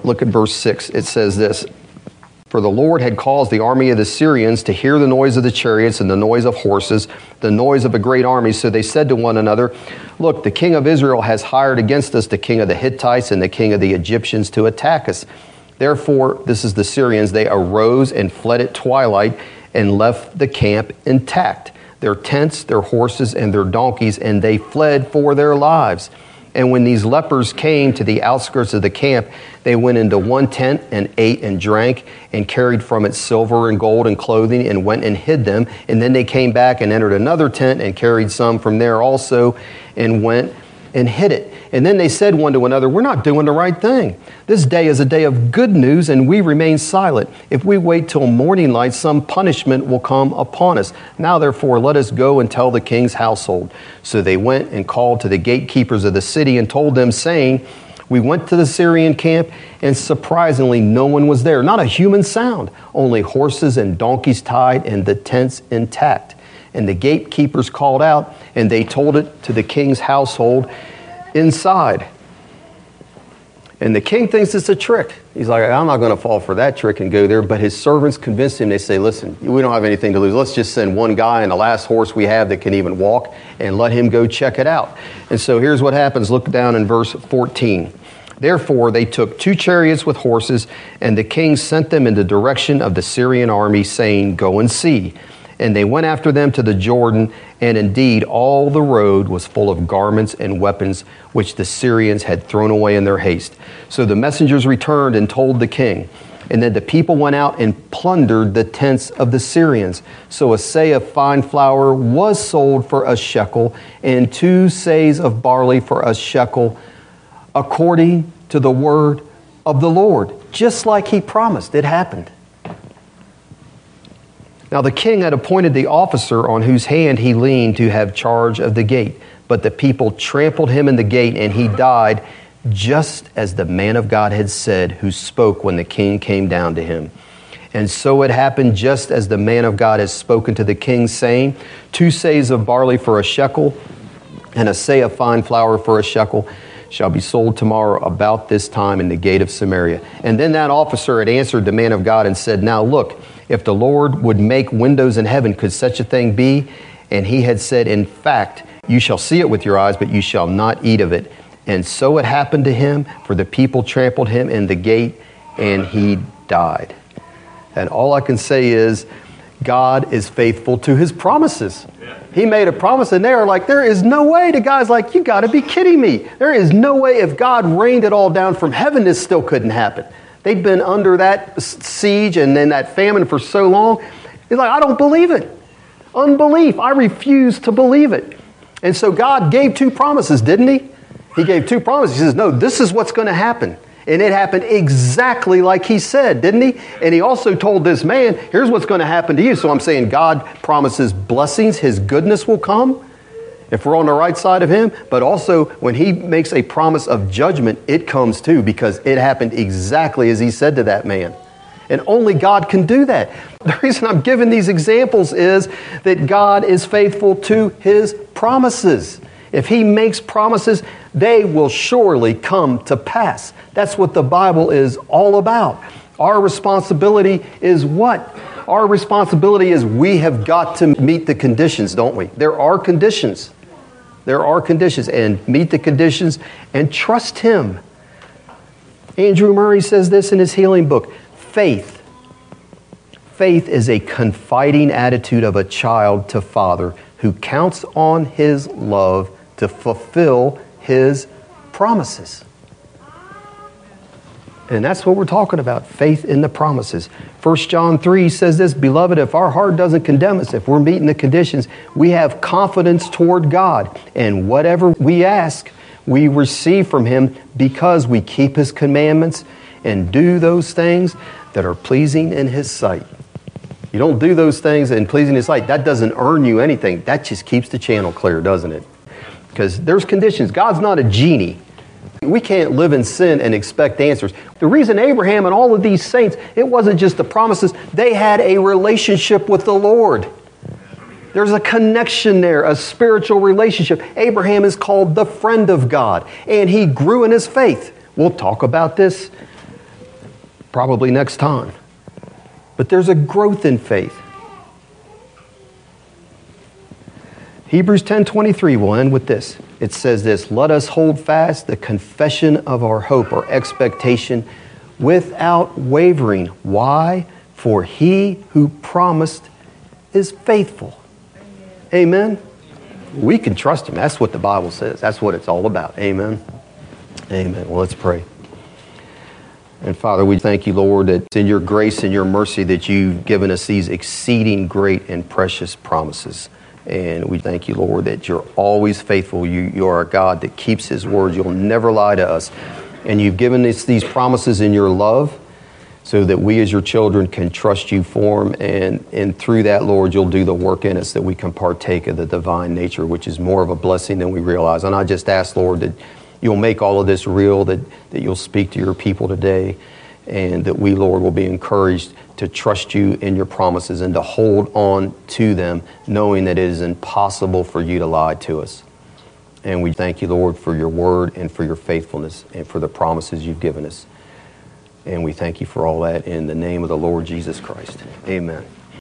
Look at verse 6. It says this, "For the Lord had caused the army of the Syrians to hear the noise of the chariots and the noise of horses, the noise of a great army. So they said to one another, look, the king of Israel has hired against us the king of the Hittites and the king of the Egyptians to attack us. Therefore," this is the Syrians, "they arose and fled at twilight and left the camp intact, their tents, their horses, and their donkeys, and they fled for their lives. And when these lepers came to the outskirts of the camp, they went into one tent and ate and drank and carried from it silver and gold and clothing and went and hid them. And then they came back and entered another tent and carried some from there also and went and hid it. And then they said one to another, we're not doing the right thing. This day is a day of good news, and we remain silent. If we wait till morning light, some punishment will come upon us. Now, therefore, let us go and tell the king's household. So they went and called to the gatekeepers of the city and told them, saying, we went to the Syrian camp, and surprisingly, no one was there. Not a human sound, only horses and donkeys tied and the tents intact. And the gatekeepers called out, and they told it to the king's household inside. And the king thinks it's a trick. He's like, I'm not going to fall for that trick and go there. But his servants convinced him. They say, listen, we don't have anything to lose. Let's just send one guy and the last horse we have that can even walk and let him go check it out. And so here's what happens. Look down in verse 14. Therefore they took 2 chariots with horses, and the king sent them in the direction of the Syrian army, saying, Go and see. And they went after them to the Jordan, and indeed all the road was full of garments and weapons which the Syrians had thrown away in their haste. So the messengers returned and told the king. And then the people went out and plundered the tents of the Syrians. So a seah of fine flour was sold for a shekel, and 2 seahs of barley for a shekel, according to the word of the Lord. Just like he promised, it happened. Now the king had appointed the officer on whose hand he leaned to have charge of the gate. But the people trampled him in the gate, and he died, just as the man of God had said, who spoke when the king came down to him. And so it happened just as the man of God has spoken to the king, saying, 2 seahs of barley for a shekel, and a seah of fine flour for a shekel, shall be sold tomorrow about this time in the gate of Samaria. And then that officer had answered the man of God and said, Now look, if the Lord would make windows in heaven, could such a thing be? And he had said, In fact, you shall see it with your eyes, but you shall not eat of it. And so it happened to him, for the people trampled him in the gate, and he died. And all I can say is, God is faithful to his promises. He made a promise, and they are like, there is no way. The guy's like, you got to be kidding me. There is no way. If God rained it all down from heaven, this still couldn't happen. They'd been under that siege and then that famine for so long. He's like, I don't believe it. Unbelief. I refuse to believe it. And so God gave 2 promises, didn't he? He gave 2 promises. He says, no, this is what's going to happen. And it happened exactly like he said, didn't he? And he also told this man, here's what's going to happen to you. So I'm saying God promises blessings. His goodness will come if we're on the right side of him. But also when he makes a promise of judgment, it comes too, because it happened exactly as he said to that man. And only God can do that. The reason I'm giving these examples is that God is faithful to his promises. If he makes promises, they will surely come to pass. That's what the Bible is all about. Our responsibility is what? Our responsibility is we have got to meet the conditions, don't we? There are conditions. There are conditions. And meet the conditions and trust him. Andrew Murray says this in his healing book. Faith. Faith is a confiding attitude of a child to father who counts on his love to fulfill his promises. And that's what we're talking about, faith in the promises. 1 John 3 says this, Beloved, if our heart doesn't condemn us, if we're meeting the conditions, we have confidence toward God. And whatever we ask, we receive from him because we keep his commandments and do those things that are pleasing in his sight. You don't do those things and pleasing his sight. That doesn't earn you anything. That just keeps the channel clear, doesn't it? Because there's conditions. God's not a genie. We can't live in sin and expect answers. The reason Abraham and all of these saints, it wasn't just the promises. They had a relationship with the Lord. There's a connection there, a spiritual relationship. Abraham is called the friend of God, and he grew in his faith. We'll talk about this probably next time. But there's a growth in faith. Hebrews 10:23 will end with this. It says this, Let us hold fast the confession of our hope or expectation without wavering. Why? For he who promised is faithful. Amen? Amen. We can trust him. That's what the Bible says. That's what it's all about. Amen? Amen. Well, let's pray. And Father, we thank you, Lord, that it's in your grace and your mercy that you've given us these exceeding great and precious promises. And we thank you, Lord, that you're always faithful. You are a God that keeps his word. You'll never lie to us. And you've given us these promises in your love so that we as your children can trust you for them. And through that, Lord, you'll do the work in us that we can partake of the divine nature, which is more of a blessing than we realize. And I just ask, Lord, that you'll make all of this real, that you'll speak to your people today, and that we, Lord, will be encouraged to trust you in your promises and to hold on to them, knowing that it is impossible for you to lie to us. And we thank you, Lord, for your word and for your faithfulness and for the promises you've given us. And we thank you for all that in the name of the Lord Jesus Christ. Amen.